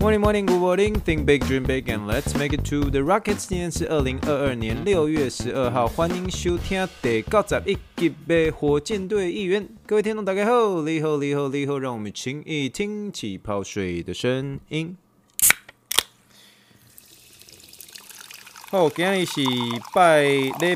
Morning, morning, good morning. Think big, dream big, and let's make it to the rockets. 今天是2022年6月12号，欢迎收听第91集的火箭队一员。各位听众大家好，你好，你好，你好，让我们轻易听起泡水的声音。好，今天是礼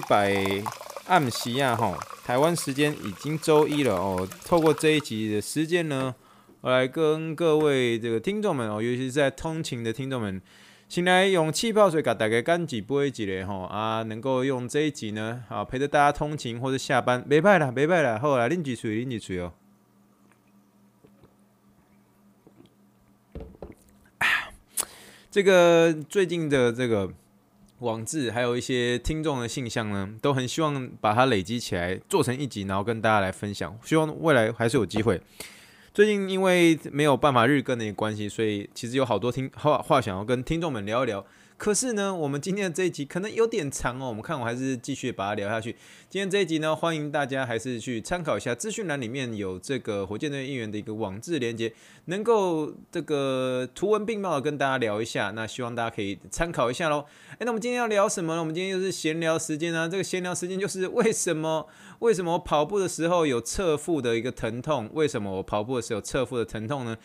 拜暗时啊，吼，台湾时间已经周一了哦。透过这一集的时间呢，我来跟各位这个听众们哦，尤其是在通勤的听众们，先来用气泡水给大家干几杯几嘞吼啊，能够用这一集呢，啊陪着大家通勤或者下班，没败啦，没败啦，好啦，拎几水，拎几水哦。这个最近的这个网志，还有一些听众的信箱呢，都很希望把它累积起来，做成一集，然后跟大家来分享，希望未来还是有机会。最近因为没有办法日更的关系，所以其实有好多话想要跟听众们聊一聊。可是呢，我们今天的这一集可能有点长哦，我们看我还是继续把它聊下去。今天这一集呢，欢迎大家还是去参考一下，资讯栏里面有这个火箭队应援的一个网志连结，能够这个图文并茂的跟大家聊一下。那希望大家可以参考一下喽。那我们今天要聊什么呢？我们今天就是闲聊时间啊。这个闲聊时间就是为什么我跑步的时候有侧腹的一个疼痛？为什么我跑步的时候有侧腹的疼痛呢？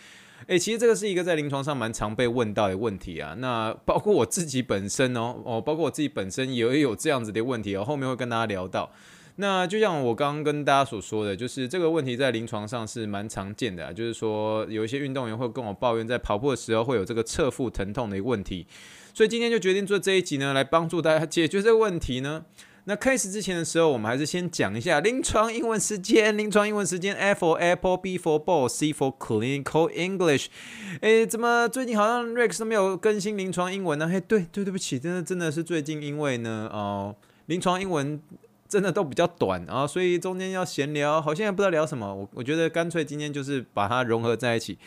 其实这个是一个在临床上蛮常被问到的问题啊。那包括我自己本身哦，包括我自己本身也有这样子的问题哦。后面会跟大家聊到。那就像我刚刚跟大家所说的，就是这个问题在临床上是蛮常见的啊。就是说有一些运动员会跟我抱怨，在跑步的时候会有这个侧腹疼痛的一个问题。所以今天就决定做这一集呢，来帮助大家解决这个问题呢。那开始之前的时候，我们还是先讲一下临床英文时间。临床英文时间 ，A for Apple, B for Ball, C for Clinical English。怎么最近好像 Rex 都没有更新临床英文呢？对不起，真的是最近因为呢，临床英文真的都比较短啊，所以中间要闲聊，好像也不知道聊什么。我觉得干脆今天就是把它融合在一起。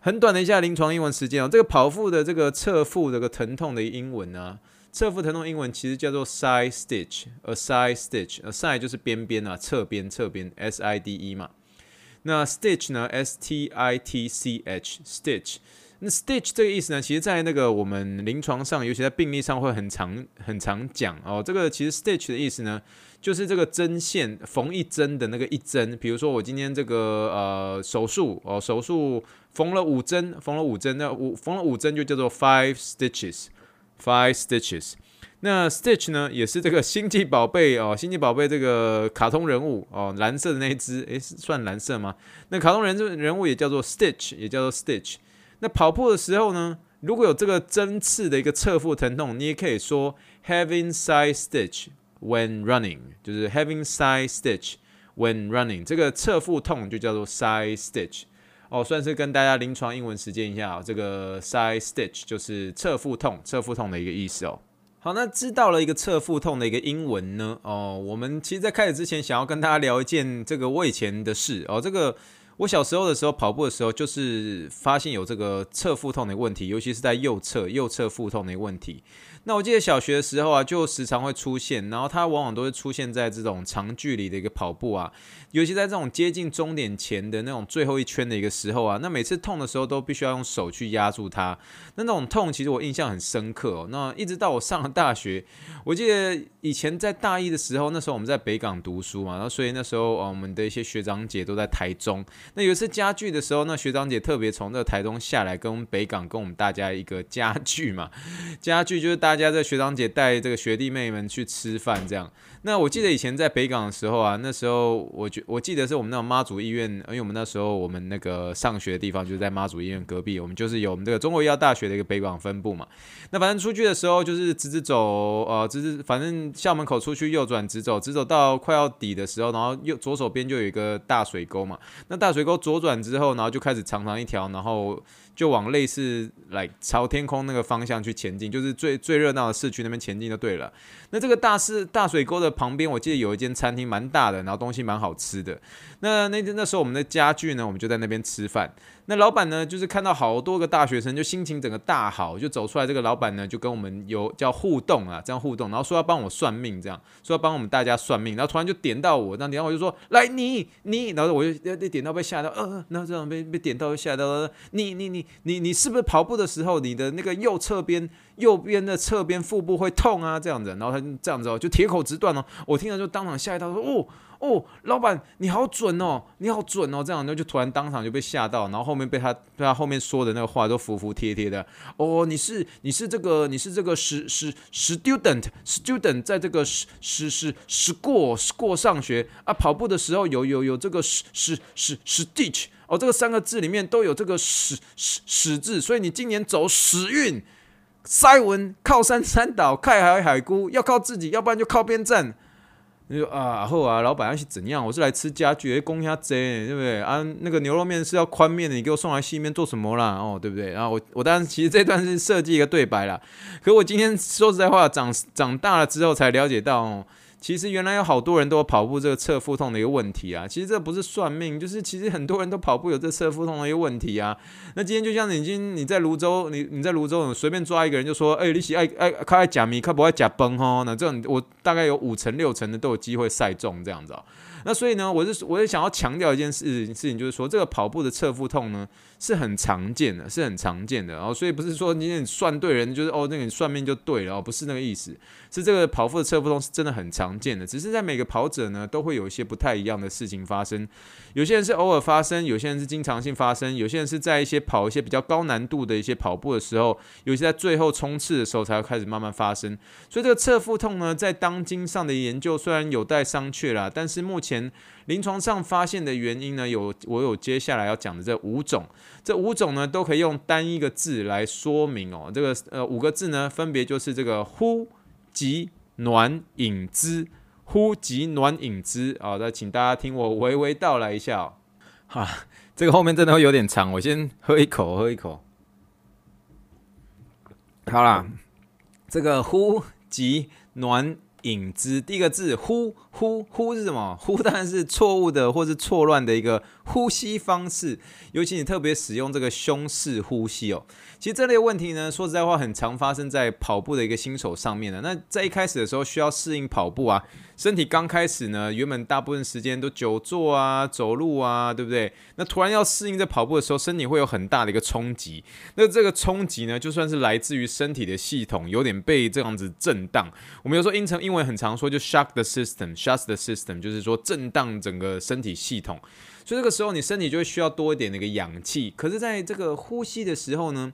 很短的一下临床英文时间哦，这个跑腹的这个侧腹这个疼痛的英文呢、啊。侧腹疼痛英文其实叫做 side stitch，a side stitch，a side 就是边边啊，侧边 ，S-I-D-E 嘛。那 stitch 呢 ，S-T-I-T-C-H，stitch。那 stitch 这个意思呢，其实在那个我们临床上，尤其在病例上会很常讲哦。这个其实 stitch 的意思呢，就是这个针线缝一针的那个一针。比如说我今天这个手术缝了五针，那缝了五针就叫做 five stitches。Five stitches， 那 stitch 呢，也是这个星际宝贝哦，星际宝贝这个卡通人物哦，蓝色的那一只，算蓝色吗？那卡通人物也叫做 stitch， 也叫做 stitch。那跑步的时候呢，如果有这个针刺的一个侧腹疼痛，你也可以说 having side stitch when running， 就是 having side stitch when running， 这个侧腹痛就叫做 side stitch。哦，算是跟大家临床英文实践一下哦。这个 side stitch 就是侧腹痛的一个意思哦。好，那知道了一个侧腹痛的一个英文呢，哦，我们其实在开始之前想要跟大家聊一件这个我以前的事哦。这个我小时候的时候跑步的时候，就是发现有这个侧腹痛的问题，尤其是在右侧腹痛的问题。那我记得小学的时候啊，就时常会出现，然后它往往都会出现在这种长距离的一个跑步啊，尤其在这种接近终点前的那种最后一圈的一个时候啊，那每次痛的时候都必须要用手去压住它。那种痛其实我印象很深刻哦。那一直到我上了大学，我记得以前在大一的时候，那时候我们在北港读书嘛，然后所以那时候我们的一些学长姐都在台中。那有一次家聚的时候，那学长姐特别从这个台中下来，跟北港跟我们大家一个家聚嘛。家聚就是大家这学长姐带这个学弟妹们去吃饭这样。那我记得以前在北港的时候啊，那时候我记得是我们那种妈祖医院，因为我们那时候我们那个上学的地方就是在妈祖医院隔壁，我们就是有我们这个中国医药大学的一个北港分部嘛。那反正出去的时候就是直走，反正校门口出去右转直走到快要底的时候，然后左手边就有一个大水沟嘛。那大水沟左转之后，然后就开始长长一条，然后就往类似来朝天空那个方向去前进，就是最热闹的市区那边前进就对了。那这个大水沟的旁边，我记得有一间餐厅蛮大的，然后东西蛮好吃的。那时候我们的家具呢，我们就在那边吃饭。那老板呢，就是看到好多个大学生，就心情整个大好，就走出来。这个老板呢，就跟我们有叫互动啊，这样互动，然后说要帮我算命，这样说要帮我们大家算命，然后突然就点到我，那点到我就说来你，然后我就点到被吓到，然后这样被点到吓到，你是不是跑步的时候你的那个右边的侧边腹部会痛啊这样子，然后他就这样子就铁口直断哦，我听了就当场吓一跳，说哦，老板你好准哦，这样，然后就突然当场就被吓到，然后后面被他后面说的那个话都服服帖帖的。哦，你是这个 student 在这个过上学啊，跑步的时候有这个 stitch 哦，这个三个字里面都有这个史字，所以你今年走史运。塞文靠山山倒，靠海孤，要靠自己，要不然就靠边站。你说啊，后啊，老板要是怎样？我是来吃家具，供下贼，对不对啊？那个牛肉面是要宽面的，你给我送来细面做什么啦？哦，对不对？然后我当然其实这段是设计一个对白啦。可我今天说实在话，长大了之后才了解到哦。其实原来有好多人都有跑步这个侧腹痛的一个问题啊，其实这不是算命，就是其实很多人都跑步有这侧腹痛的一个问题啊。那今天就像你在泸州，你在泸州随便抓一个人就说，你是较爱吃米，较不爱吃饭吼，那这种我大概有5成6成的都有机会晒中这样子哦。那所以呢，我想要强调一件事情，就是说这个跑步的侧腹痛呢是很常见的，哦，所以不是说你算对人就是那个你算命就对了哦，不是那个意思，是这个跑步的侧腹痛是真的很常见的，只是在每个跑者呢都会有一些不太一样的事情发生，有些人是偶尔发生，有些人是经常性发生，有些人是在一些比较高难度的一些跑步的时候，有些在最后冲刺的时候才会开始慢慢发生，所以这个侧腹痛呢，在当今上的研究虽然有待商榷啦，但是目前临床上发现的原因呢，我有接下来要讲的这五种呢，都可以用单一个字来说明哦。这个5个字呢，分别就是这个呼及暖饮之，呼及暖饮之啊。那请大家听我娓娓道来一下哦。哈，这个后面真的会有点长，我先喝一口。好啦，这个呼及暖。影子第一个字呼是什么？呼当然是错误的或是错乱的一个呼吸方式，尤其你特别使用这个胸式呼吸哦。其实这类问题呢，说实在话，很常发生在跑步的一个新手上面的。那在一开始的时候需要适应跑步啊，身体刚开始呢，原本大部分时间都久坐啊、走路啊，对不对？那突然要适应在跑步的时候，身体会有很大的一个冲击。那这个冲击呢，就算是来自于身体的系统有点被这样子震荡。我们有时候英文很常说就 shock the system， 就是说震荡整个身体系统。所以这个时候你身体就会需要多一点那个氧气。可是在这个呼吸的时候呢，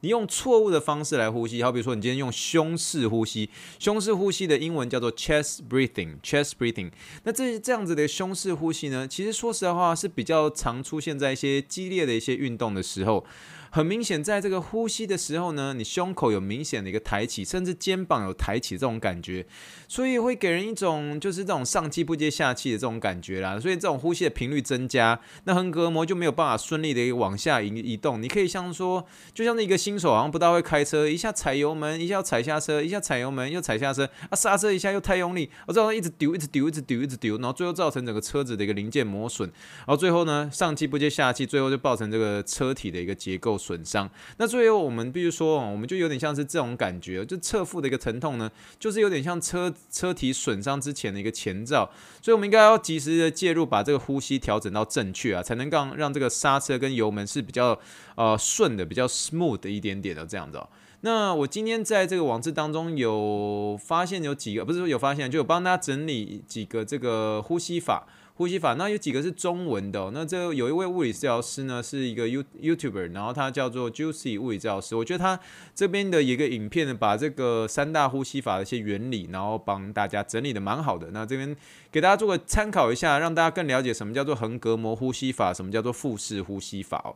你用错误的方式来呼吸，好比说你今天用胸式呼吸，胸式呼吸的英文叫做 chest breathing。那这样子的胸式呼吸呢，其实说实在话是比较常出现在一些激烈的一些运动的时候。很明显，在这个呼吸的时候呢，你胸口有明显的一个抬起，甚至肩膀有抬起这种感觉，所以会给人一种就是这种上气不接下气的这种感觉啦。所以这种呼吸的频率增加，那横膈膜就没有办法顺利的往下移动。你可以像说，就像是一个新手好像不大会开车，一下踩油门，一下踩下车，一下踩油门又踩下车，刹车一下又太用力，这样一直丢，然后最后造成整个车子的一个零件磨损，然后最后呢上气不接下气，最后就造成这个车体的一个结构损伤。那最后我们必须说，我们就有点像是这种感觉，就侧腹的一个疼痛呢，就是有点像车体损伤之前的一个前兆，所以我们应该要及时的介入，把这个呼吸调整到正确啊，才能让这个刹车跟油门是比较顺的，比较 smooth 的一点点的这样子哦。那我今天在这个网志当中有发现有几个，不是说有发现，就有帮大家整理几个这个呼吸法，那有几个是中文的哦。那这有一位物理治疗师呢，是一个 YouTuber， 然后他叫做 Juicy 物理治疗师。我觉得他这边的一个影片呢，把这个3大呼吸法的一些原理，然后帮大家整理的蛮好的。那这边给大家做个参考一下，让大家更了解什么叫做横膈膜呼吸法，什么叫做腹式呼吸法哦。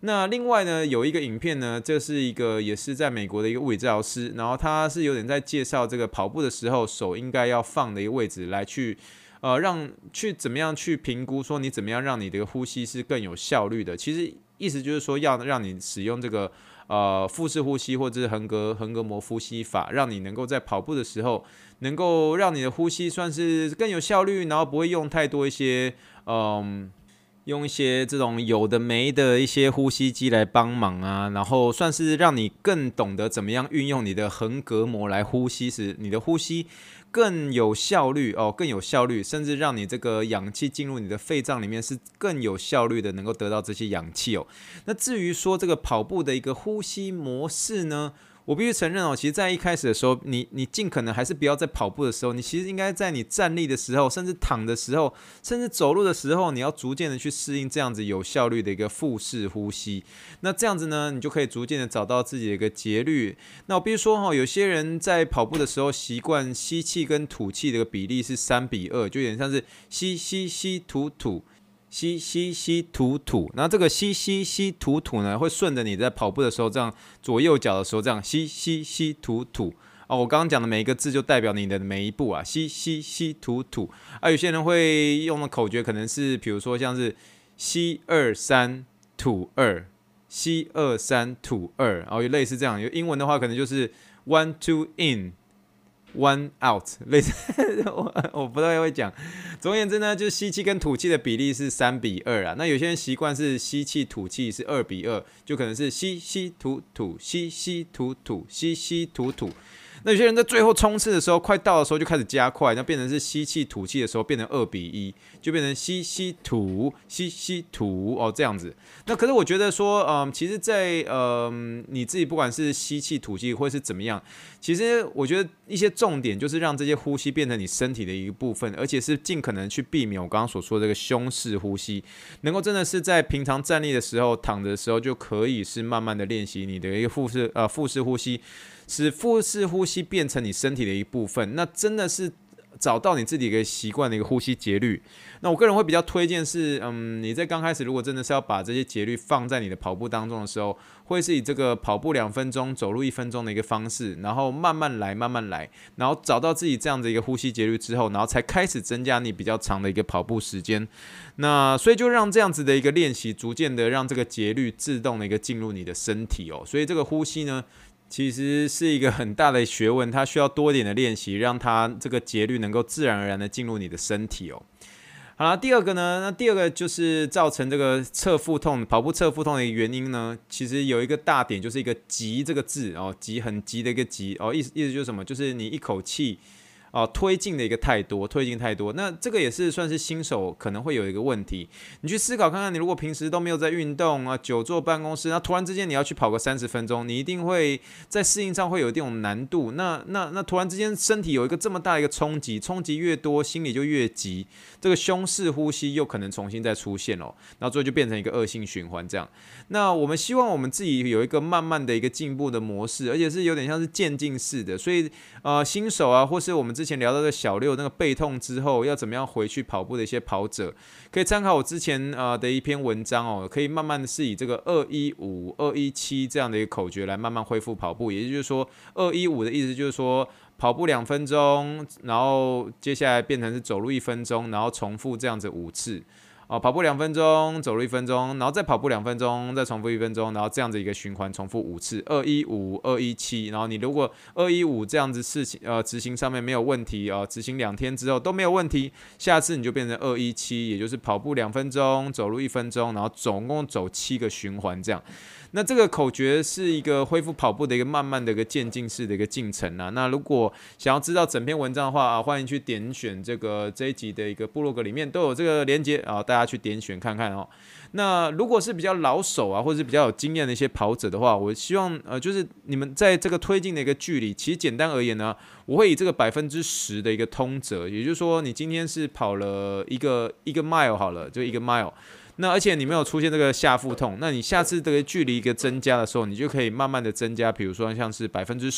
那另外呢，有一个影片呢，这是一个也是在美国的一个物理治疗师，然后他是有点在介绍这个跑步的时候手应该要放的一个位置来去让去怎么样去评估说你怎么样让你的呼吸是更有效率的。其实意思就是说要让你使用这个腹式呼吸或者是横膈膜呼吸法，让你能够在跑步的时候能够让你的呼吸算是更有效率，然后不会用太多一些用一些这种有的没的一些呼吸机来帮忙啊，然后算是让你更懂得怎么样运用你的横膈膜来呼吸，使你的呼吸更有效率哦，更有效率，甚至让你这个氧气进入你的肺脏里面是更有效率的，能够得到这些氧气哦。那至于说这个跑步的一个呼吸模式呢？我必须承认哦，其实在一开始的时候，你尽可能还是不要在跑步的时候，你其实应该在你站立的时候，甚至躺的时候，甚至走路的时候，你要逐渐的去适应这样子有效率的一个腹式呼吸。那这样子呢，你就可以逐渐的找到自己的一个节律。那我必须说哦，有些人在跑步的时候习惯吸气跟吐气的比例是3:2，就有点像是吸吸吸吐吐。吸吸吸吐吐，那这个吸吸吸吐吐呢，会顺着你在跑步的时候这样左右脚的时候这样吸吸吸吐吐哦，我刚刚讲的每一个字就代表你的每一步啊，吸吸吸吐吐啊。有些人会用的口诀可能是，比如说像是吸23吐2，吸23吐2，然后类似这样。有英文的话可能就是 1, 2 in, 1 out， 类似我不太会讲。总而言之呢，就是吸气跟吐气的比例是3:2啊。那有些人习惯是吸气吐气是2:2，就可能是吸吸吐吐，吸吸吐吐，吸吸吐吐。那有些人在最后冲刺的时候，快到的时候就开始加快，那变成是吸气吐气的时候变成2:1，就变成吸吸吐，吸吸吐哦这样子。那可是我觉得说，其实在，你自己不管是吸气吐气或是怎么样，其实我觉得一些重点就是让这些呼吸变成你身体的一部分，而且是尽可能去避免我刚刚所说的这个胸式呼吸，能够真的是在平常站立的时候、躺着的时候就可以是慢慢的练习你的一个腹式呼吸。使腹式呼吸变成你身体的一部分，那真的是找到你自己一个习惯的一个呼吸节律。那我个人会比较推荐是，你在刚开始如果真的是要把这些节律放在你的跑步当中的时候，会是以这个跑步2分钟、走路1分钟的一个方式，然后慢慢来，慢慢来，然后找到自己这样的一个呼吸节律之后，然后才开始增加你比较长的一个跑步时间。那所以就让这样子的一个练习，逐渐的让这个节律自动的一个进入你的身体哦。所以这个呼吸呢，其实是一个很大的学问，它需要多一点的练习，让它这个节律能够自然而然的进入你的身体哦。好啦，第二个呢，那第二个就是造成这个侧腹痛，跑步侧腹痛的原因呢，其实有一个大点，就是一个急这个字哦，急很急的一个急哦，意思就是什么？就是你一口气哦，推进太多，那这个也是算是新手可能会有一个问题，你去思考看看，你如果平时都没有在运动啊，久坐办公室，那突然之间你要去跑个30分钟，你一定会在适应上会有这种难度。那突然之间身体有一个这么大的一个冲击越多，心里就越急，这个胸式呼吸又可能重新再出现哦，然后最后就变成一个恶性循环这样。那我们希望我们自己有一个慢慢的一个进步的模式，而且是有点像是渐进式的，所以新手啊，或是我们之前聊到的小六那个背痛之后要怎么样回去跑步的一些跑者，可以参考我之前的一篇文章哦，可以慢慢的是以这个215、217这样的一个口诀来慢慢恢复跑步。也就是说，215的意思就是说跑步2分钟，然后接下来变成是走路1分钟，然后重复这样子5次。哦，跑步2分钟，走路1分钟，然后再跑步2分钟，再重复1分钟，然后这样子一个循环重复5次，215、217。然后你如果215这样子事情执行上面没有问题啊，执行2天之后都没有问题，下次你就变成217，也就是跑步2分钟，走路1分钟，然后总共走7个循环这样。那这个口诀是一个恢复跑步的一个慢慢的一个渐进式的一个进程啊。那如果想要知道整篇文章的话啊，欢迎去点选这一集的一个部落格里面都有这个连结啊，大家去点选看看哦。那如果是比较老手啊，或者是比较有经验的一些跑者的话，我希望就是你们在这个推进的一个距离，其实简单而言呢，我会以这个10%的一个通则，也就是说你今天是跑了一个 mile 好了，就一个 mile。那而且你没有出现这个下腹痛，那你下次这个距离一个增加的时候，你就可以慢慢的增加，比如说像是10%，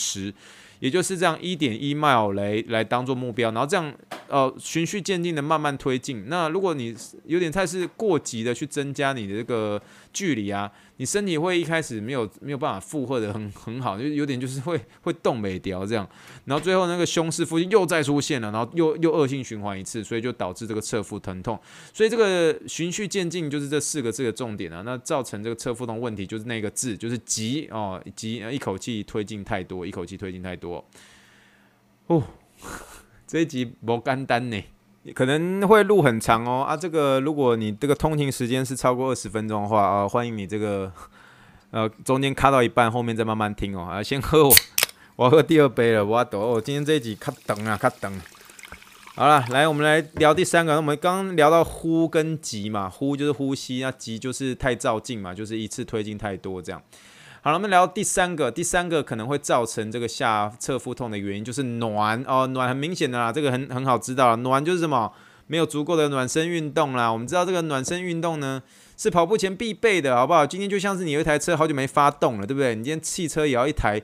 也就是这样 1.1 mile 来当做目标，然后这样循序渐进的慢慢推进。那如果你有点太是过急的去增加你的这个距离啊，你身体会一开始没有办法负荷的很好，就有点就是会动不掉这样，然后最后那个胸式附近又再出现了，然后又恶性循环一次，所以就导致这个侧腹疼痛。所以这个循序渐进就是这四个字的重点啊。那造成这个侧腹痛问题就是那个字，就是急哦，急，一口气推进太多，一口气推进太多。哦，这一集不简单呢。可能会录很长哦啊！这个如果你这个通勤时间是超过20分钟的话啊，欢迎你这个中间卡到一半，后面再慢慢听哦啊！先喝我要喝第二杯了，我懂哦。今天这一集卡等啊卡等。好了，来我们来聊第三个。我们刚刚聊到呼跟急嘛，呼就是呼吸，那急就是太躁进嘛，就是一次推进太多这样。好了，我们聊第三个。第三个可能会造成这个下侧腹痛的原因就是暖哦，暖很明显的啦，这个很好知道啦。暖就是什么？没有足够的暖身运动啦。我们知道这个暖身运动呢是跑步前必备的，好不好？今天就像是你有一台车好久没发动了，对不对？你今天汽车也要一台，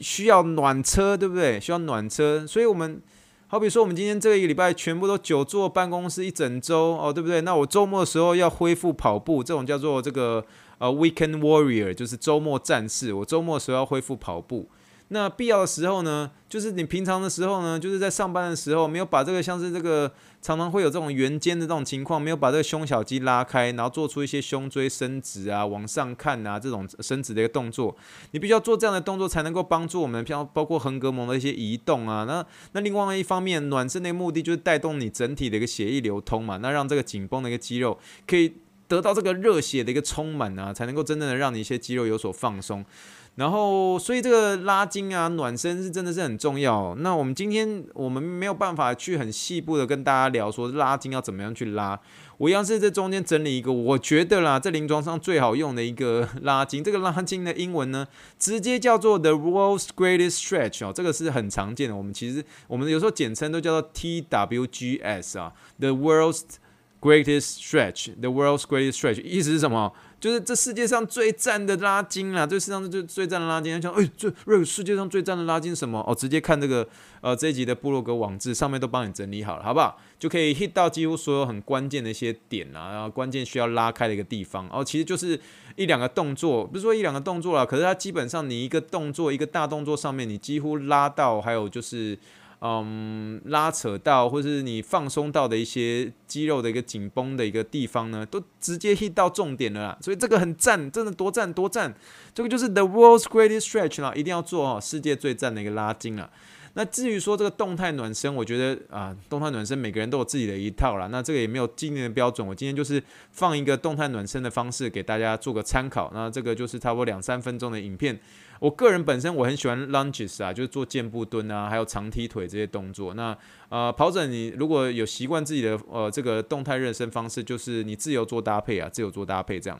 需要暖车，对不对？需要暖车，所以我们。好比说，我们今天这个礼拜全部都久坐办公室一整周哦，对不对？那我周末的时候要恢复跑步，这种叫做这个weekend warrior， 就是周末战士。我周末的时候要恢复跑步。那必要的时候呢，就是你平常的时候呢，就是在上班的时候没有把这个像是这个常常会有这种圆肩的这种情况，没有把这个胸小肌拉开，然后做出一些胸椎伸直啊、往上看啊这种伸直的一个动作，你必须要做这样的动作才能够帮助我们，包括横膈膜的一些移动啊。那另外一方面，暖身的目的就是带动你整体的一个血液流通嘛，那让这个紧绷的一个肌肉可以得到这个热血的一个充满啊，才能够真正的让你一些肌肉有所放松。然后，所以这个拉筋啊、暖身是真的是很重要哦。那我们没有办法去很细部的跟大家聊说拉筋要怎么样去拉。我一样是在中间整理一个，我觉得啦，在临床上最好用的一个拉筋。这个拉筋的英文呢，直接叫做 The World's Greatest Stretch 哦，这个是很常见的。我们有时候简称都叫做 TWGS 啊 ，The World's Greatest Stretch，The World's Greatest Stretch 意思是什么？就是这世界上最赞的拉筋啦，这世界上最赞的拉筋。想，世界上最赞的拉筋什么？哦，直接看这个这一集的部落格网志上面都帮你整理好了，好不好？就可以 hit 到几乎所有很关键的一些点啦，然后关键需要拉开的一个地方。哦，其实就是一两个动作，不是说一两个动作啦，可是它基本上你一个动作一个大动作上面，你几乎拉到，还有就是。拉扯到或是你放松到的一些肌肉的一个紧绷的一个地方呢，都直接 hit 到重点了啦，所以这个很赞，真的多赞多赞，这个就是 The World's Greatest Stretch 啦，一定要做哦，世界最赞的一个拉筋啦。那至于说这个动态暖身，我觉得动态暖身每个人都有自己的一套啦，那这个也没有既定的标准，我今天就是放一个动态暖身的方式给大家做个参考。那这个就是差不多2-3分钟的影片。我个人本身我很喜欢 lunges 啊，就是做箭步蹲啊，还有长踢腿这些动作。那跑者你如果有习惯自己的这个动态热身方式，就是你自由做搭配啊，自由做搭配这样。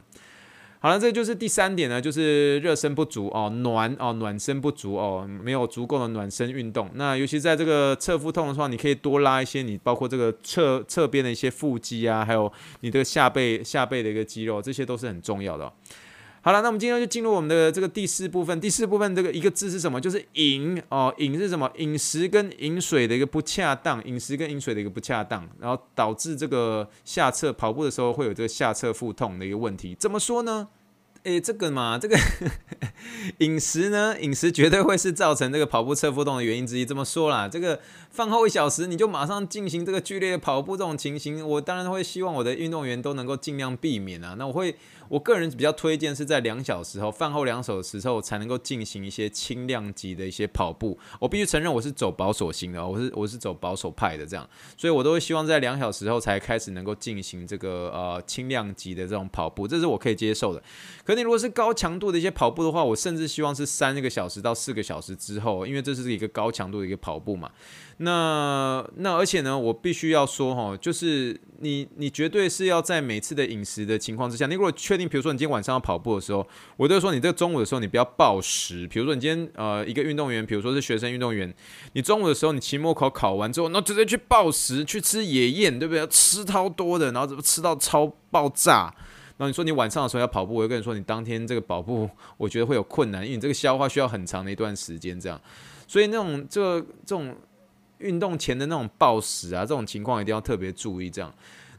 好了，这就是第三点呢，就是热身不足哦，暖身不足哦，没有足够的暖身运动。那尤其在这个侧腹痛的话，你可以多拉一些你包括这个侧边的一些腹肌啊，还有你这个下背的一个肌肉，这些都是很重要的哦。好了，那我们今天就进入我们的这个第四部分。第四部分这个一个字是什么？就是饮哦，饮是什么？饮食跟饮水的一个不恰当，饮食跟饮水的一个不恰当，然后导致这个下侧跑步的时候会有这个下侧腹痛的一个问题。怎么说呢？这个饮食呢，饮食绝对会是造成这个跑步侧腹痛的原因之一。这么说啦，这个饭后1小时你就马上进行这个剧烈的跑步这种情形，我当然会希望我的运动员都能够尽量避免啊。那我个人比较推荐是在2小时后，饭后2小时后才能够进行一些轻量级的一些跑步。我必须承认我是走保守型的，我是走保守派的这样，所以我都会希望在2小时后才开始能够进行这个轻量级的这种跑步，这是我可以接受的。可是如果是高强度的一些跑步的话，我甚至希望是3个小时到4个小时之后，因为这是一个高强度的一个跑步嘛。那而且呢，我必须要说哈，就是你绝对是要在每次的饮食的情况之下，你如果确定，比如说你今天晚上要跑步的时候，我都会说你这中午的时候你不要暴食。比如说你今天一个运动员，比如说是学生运动员，你中午的时候你期末考考完之后，那直接去暴食去吃野宴，对不对？吃超多的，然后吃到超爆炸。然后你说你晚上的时候要跑步，我就跟你说你当天这个跑步我觉得会有困难，因为你这个消化需要很长的一段时间这样。所以那种这种运动前的那种暴食啊，这种情况一定要特别注意这样。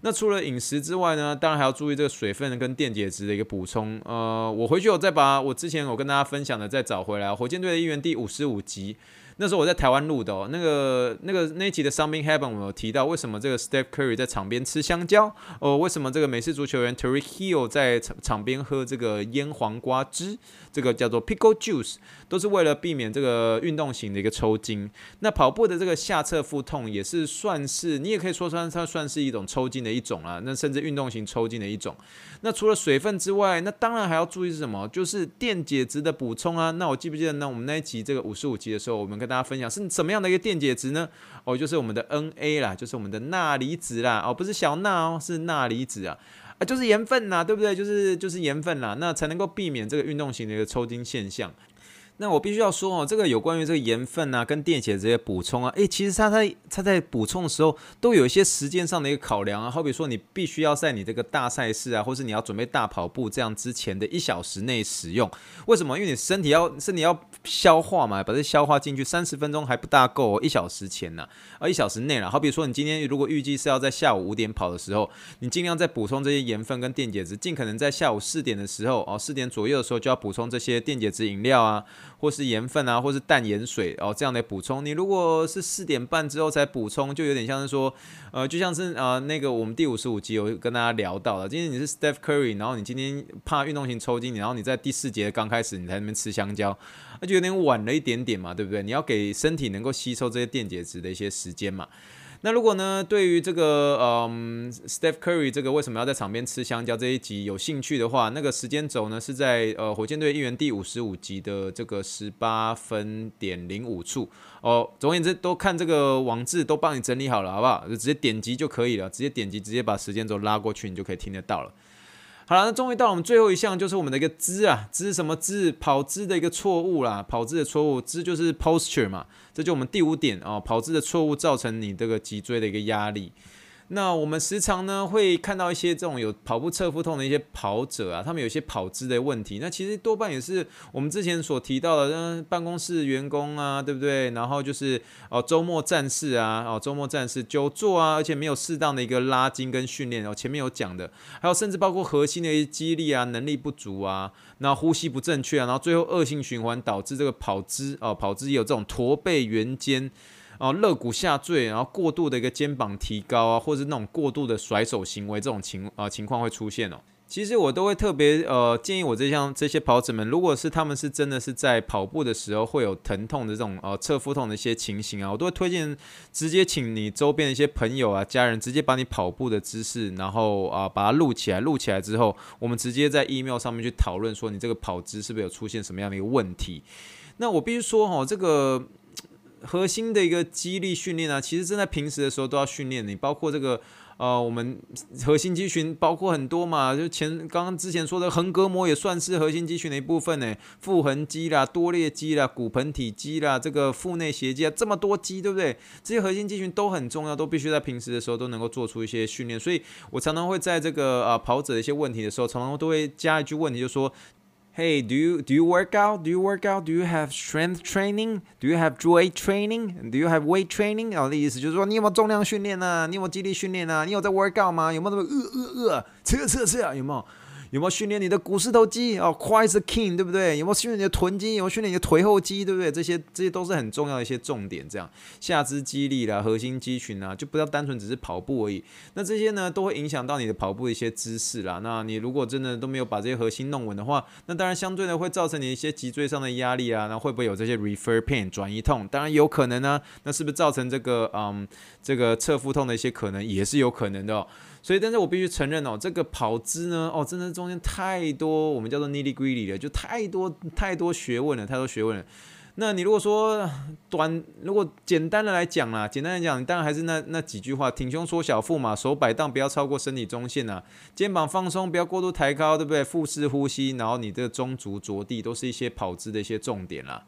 那除了饮食之外呢，当然还要注意这个水分跟电解质的一个补充。我回去有再把我之前我跟大家分享的再找回来，火箭队的一员第55集，那时候我在台湾录的哦，那一集的 Something Happen 我有提到为什么这个 Steph Curry 在场边吃香蕉哦，为什么这个美式足球员 Tariq Hill 在场边喝这个腌黄瓜汁，这个叫做 Pickle Juice， 都是为了避免这个运动型的一个抽筋。那跑步的这个下侧腹痛也是算是，你也可以说它算是一种抽筋的一种啦，那甚至运动型抽筋的一种。那除了水分之外，那当然还要注意是什么？就是电解质的补充啊。那我记不记得呢？我们那一集这个55集的时候，我们跟大家分享是什么样的一个电解质呢？哦，就是我们的 Na 啦，就是我们的钠离子啦。哦，不是小钠哦，是钠离子啊。啊，就是盐分啦，对不对？就是盐分啦，那才能够避免这个运动型的一个抽筋现象。那我必须要说哦，这个有关于这个盐分啊跟电解质的补充啊，其实它在补充的时候都有一些时间上的一个考量啊，好比说你必须要在你这个大赛事啊，或是你要准备大跑步这样之前的1小时内使用。为什么？因为你身体要消化嘛，把这消化进去，30分钟还不大够哦，1小时前呢，1小时内啦。好比说你今天如果预计是要在下午5点跑的时候，你尽量在补充这些盐分跟电解质，尽可能在下午4点的时候哦，4点左右的时候就要补充这些电解质饮料啊。或是盐分啊，或是淡盐水哦，这样的补充。你如果是4点半之后才补充，就有点像是说，就像是那个我们第55集有跟大家聊到了，今天你是 Steph Curry， 然后你今天怕运动型抽筋，然后你在第4节刚开始你才那边吃香蕉，那就有点晚了一点点嘛，对不对？你要给身体能够吸收这些电解质的一些时间嘛。那如果呢，对于这个Steph Curry 这个为什么要在场边吃香蕉这一集有兴趣的话，那个时间轴呢是在火箭队一员第55集的这个18:05哦。总而言之，都看这个网志都帮你整理好了，好不好？就直接点击就可以了，直接点击，直接把时间轴拉过去，你就可以听得到了。好了，那终于到了我们最后一项，就是我们的一个姿啊，姿什么姿？跑姿的一个错误啦，跑姿的错误，姿就是 posture 嘛，这就我们第5点哦，跑姿的错误造成你这个脊椎的一个压力。那我们时常呢会看到一些这种有跑步侧腹痛的一些跑者啊，他们有些跑姿的问题，那其实多半也是我们之前所提到的，办公室员工啊，对不对？然后就是周末战士啊，周末战士久坐啊，而且没有适当的一个拉筋跟训练，前面有讲的，还有甚至包括核心的一些肌力啊，能力不足啊，然后呼吸不正确啊，然后最后恶性循环导致这个跑姿也有这种驼背圆肩。肋骨下坠，然后过度的一个肩膀提高啊，或是那种过度的甩手行为，这种情况会出现哦。其实我都会特别建议我这些跑者们，如果是他们是真的是在跑步的时候会有疼痛的这种侧腹痛的一些情形啊，我都会推荐直接请你周边的一些朋友啊、家人直接把你跑步的姿势，然后把它录起来，录起来之后，我们直接在 email 上面去讨论说你这个跑姿是不是有出现什么样的一个问题。那我必须说这个。核心的一个肌力训练啊，其实真的平时的时候都要训练你，包括这个我们核心肌群包括很多嘛，就之前说的横膈膜也算是核心肌群的一部分呢，腹横肌啦、多裂肌啦、骨盆体肌啦、这个腹内斜肌啊，这么多肌，对不对？这些核心肌群都很重要，都必须在平时的时候都能够做出一些训练。所以我常常会在这个跑者的一些问题的时候，常常都会加一句问题，就说。Hey, do you work out? Do you work out? Do you have strength training? Do you have joy training? Do you have weight training? 的意思就是说，你有没有重量训练啊？你有没有肌力训练啊？你有在 workout 吗？有没有吃啊？有没有训练你的股四头肌啊 ？Quad is the king， 对不对？有没有训练你的臀肌？有没有训练你的腿后肌？对不对？这些都是很重要的一些重点。这样下肢肌力啦、核心肌群啊，就不要单纯只是跑步而已。那这些呢，都会影响到你的跑步的一些姿势啦。那你如果真的都没有把这些核心弄稳的话，那当然相对的会造成你一些脊椎上的压力啊。那会不会有这些 refer pain 转移痛？当然有可能啊。那是不是造成这个侧腹痛的一些可能也是有可能的哦。所以，但是我必须承认哦，这个跑姿呢，真的中间太多我们叫做 nitty gritty 了，就太多学问了，太多学问了。那你如果说如果简单的来讲啦，简单来讲，你当然还是那几句话，挺胸缩小腹嘛，手摆荡不要超过身体中线啊，肩膀放松不要过度抬高，对不对？腹式呼吸，然后你的中足着地，都是一些跑姿的一些重点啦。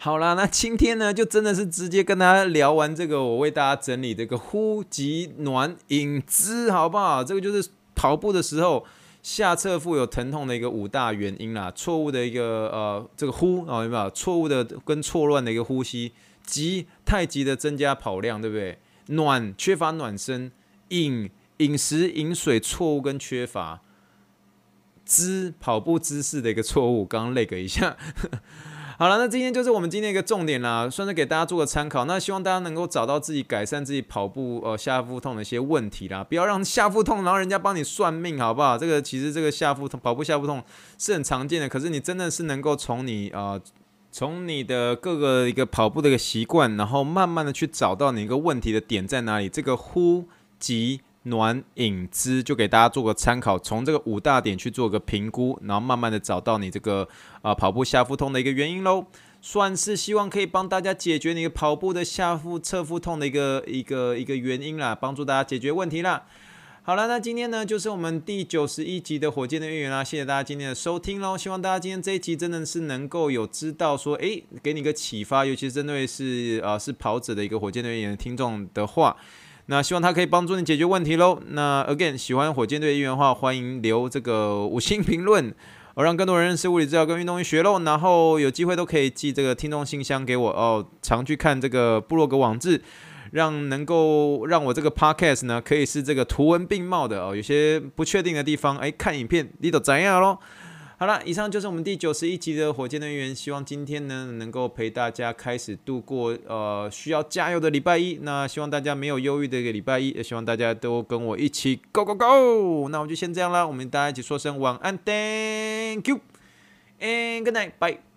好啦，那今天呢，就真的是直接跟大家聊完这个，我为大家整理这个呼吸暖饮姿，好不好？这个就是跑步的时候下侧腹有疼痛的一个五大原因啦。错误的一个这个呼啊，有没有？错误的跟错乱的一个呼吸，急太急的增加跑量，对不对？暖缺乏暖身，饮食饮水错误跟缺乏，跑步姿势的一个错误，刚刚累个一下。好了，那今天就是我们今天一个重点啦，算是给大家做个参考。那希望大家能够找到自己改善自己跑步下腹痛的一些问题啦，不要让下腹痛，然后人家帮你算命，好不好？这个其实这个下腹痛，跑步下腹痛是很常见的，可是你真的是能够从你的各个一个跑步的一个习惯，然后慢慢的去找到你一个问题的点在哪里。这个呼吸暖饮姿就给大家做个参考，从这个五大点去做个评估，然后慢慢的找到你这个跑步下腹痛的一个原因咯，算是希望可以帮大家解决你的跑步的下腹侧腹痛的一个原因啦，帮助大家解决问题啦。好了，那今天呢就是我们第91集的火箭的预言啦，谢谢大家今天的收听咯，希望大家今天这一集真的是能够有知道说，给你一个启发，尤其是针对是跑者的一个火箭的预言的听众的话，那希望他可以帮助你解决问题咯。那 again 喜欢火箭队的运动的话，欢迎留这个5星评论，让更多人认识物理治疗跟运动医学咯。然后有机会都可以寄这个听众信箱给我哦，常去看这个部落格网志，能够让我这个 podcast 呢可以是这个图文并茂的哦。有些不确定的地方，看影片你就知道咯。好了，以上就是我们第91集的火箭队员，希望今天呢能够陪大家开始度过需要加油的礼拜一。那希望大家没有忧郁的一个礼拜一，也希望大家都跟我一起 go go go。那我们就先这样啦，我们大家一起说声晚安 ，Thank you and good night， bye。